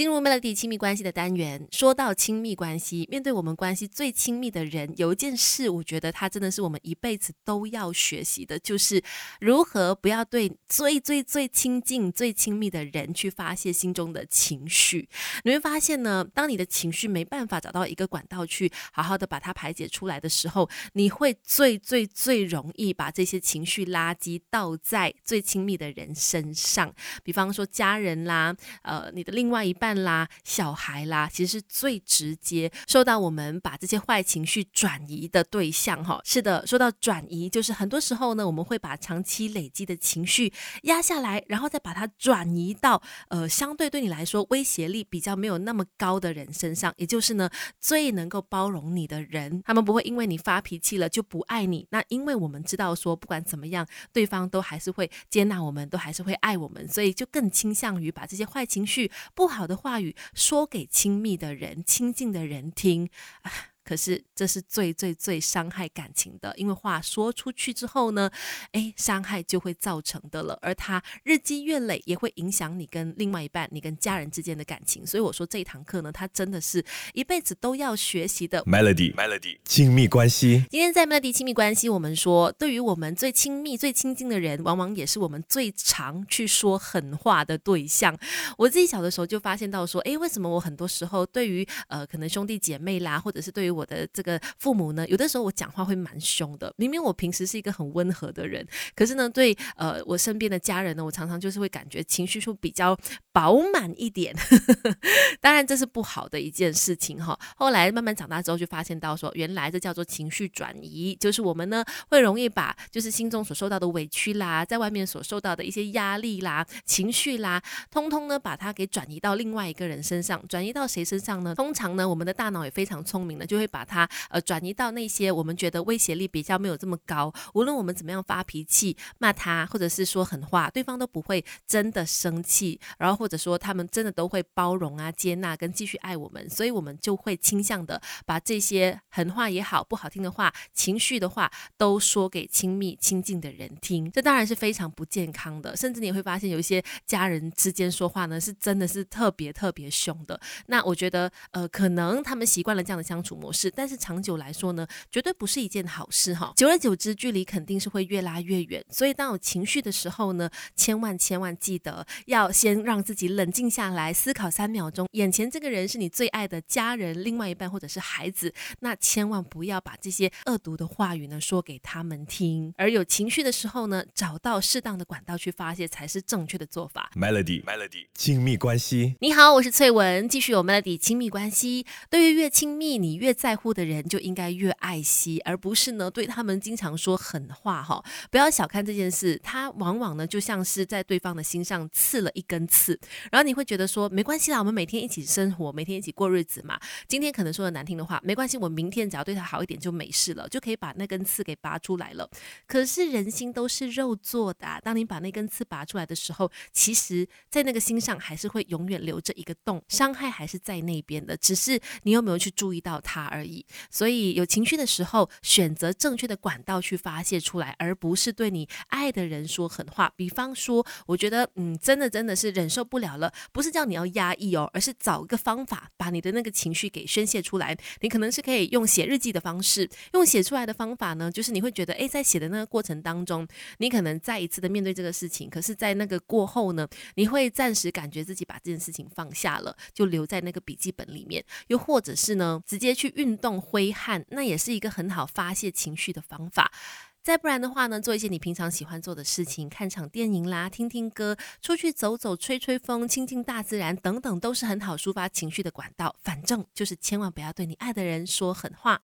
进入 Melody 亲密关系的单元，说到亲密关系，面对我们关系最亲密的人，有一件事我觉得它真的是我们一辈子都要学习的，就是如何不要对最亲近最亲密的人去发泄心中的情绪。你会发现呢，当你的情绪没办法找到一个管道去好好的把它排解出来的时候，你会最容易把这些情绪垃圾倒在最亲密的人身上，比方说家人啦，你的另外一半啦，小孩啦，其实是最直接受到我们把这些坏情绪转移的对象。是的，说到转移，就是很多时候呢，我们会把长期累积的情绪压下来，然后再把它转移到相对对你来说威胁力比较没有那么高的人身上，也就是呢最能够包容你的人，他们不会因为你发脾气了就不爱你。那因为我们知道说不管怎么样，对方都还是会接纳我们，都还是会爱我们，所以就更倾向于把这些坏情绪不好的话语说给亲密的人亲近的人听。可是这是最伤害感情的，因为话说出去之后呢，伤害就会造成的了，而它日积月累也会影响你跟另外一半你跟家人之间的感情。所以我说这一堂课呢，它真的是一辈子都要学习的。 Melody 亲密关系，今天在 Melody 亲密关系，我们说对于我们最亲密最亲近的人，往往也是我们最常去说狠话的对象。我自己小的时候就发现到说，为什么我很多时候对于可能兄弟姐妹啦，或者是对于我的这个父母呢，有的时候我讲话会蛮凶的，明明我平时是一个很温和的人，可是呢对我身边的家人呢，我常常就是会感觉情绪会比较饱满一点当然这是不好的一件事情哈。后来慢慢长大之后就发现到说，原来这叫做情绪转移，就是我们呢会容易把就是心中所受到的委屈啦，在外面所受到的一些压力啦情绪啦，通通呢把它给转移到另外一个人身上。转移到谁身上呢？通常呢我们的大脑也非常聪明的，就会把它转移到那些我们觉得威胁力比较没有这么高，无论我们怎么样发脾气骂他或者是说狠话，对方都不会真的生气，然后或者说他们真的都会包容啊接纳跟继续爱我们。所以我们就会倾向的把这些狠话也好，不好听的话情绪的话都说给亲密亲近的人听，这当然是非常不健康的。甚至你会发现有一些家人之间说话呢，是真的是特别凶的。那我觉得可能他们习惯了这样的相处模式，但是长久来说呢，绝对不是一件好事哈。久而久之距离肯定是会越拉越远，所以当有情绪的时候呢，千万记得要先让自己冷静下来，思考3秒钟，眼前这个人是你最爱的家人另外一半或者是孩子，那千万不要把这些恶毒的话语呢说给他们听。而有情绪的时候呢，找到适当的管道去发泄才是正确的做法。 Melody 亲密关系，你好，我是翠文，继续有 Melody 亲密关系。对于越亲密你越在乎的人就应该越爱惜，而不是呢对他们经常说狠话哈。不要小看这件事，它往往呢就像是在对方的心上刺了一根刺，然后你会觉得说没关系啦，我们每天一起生活，每天一起过日子嘛，今天可能说的难听的话没关系，我明天只要对他好一点就没事了，就可以把那根刺给拔出来了。可是人心都是肉做的当你把那根刺拔出来的时候，其实在那个心上还是会永远留着一个洞，伤害还是在那边的，只是你有没有去注意到它而已。所以有情绪的时候，选择正确的管道去发泄出来，而不是对你爱的人说狠话。比方说我觉得真的是忍受不了了，不是叫你要压抑哦，而是找一个方法把你的那个情绪给宣泄出来。你可能是可以用写日记的方式，用写出来的方法呢，就是你会觉得在写的那个过程当中，你可能再一次的面对这个事情，可是在那个过后呢，你会暂时感觉自己把这件事情放下了，就留在那个笔记本里面。又或者是呢直接去运动挥汗，那也是一个很好发泄情绪的方法。再不然的话呢，做一些你平常喜欢做的事情，看场电影啦，听听歌，出去走走，吹吹风，亲近大自然等等，都是很好抒发情绪的管道。反正就是千万不要对你爱的人说狠话。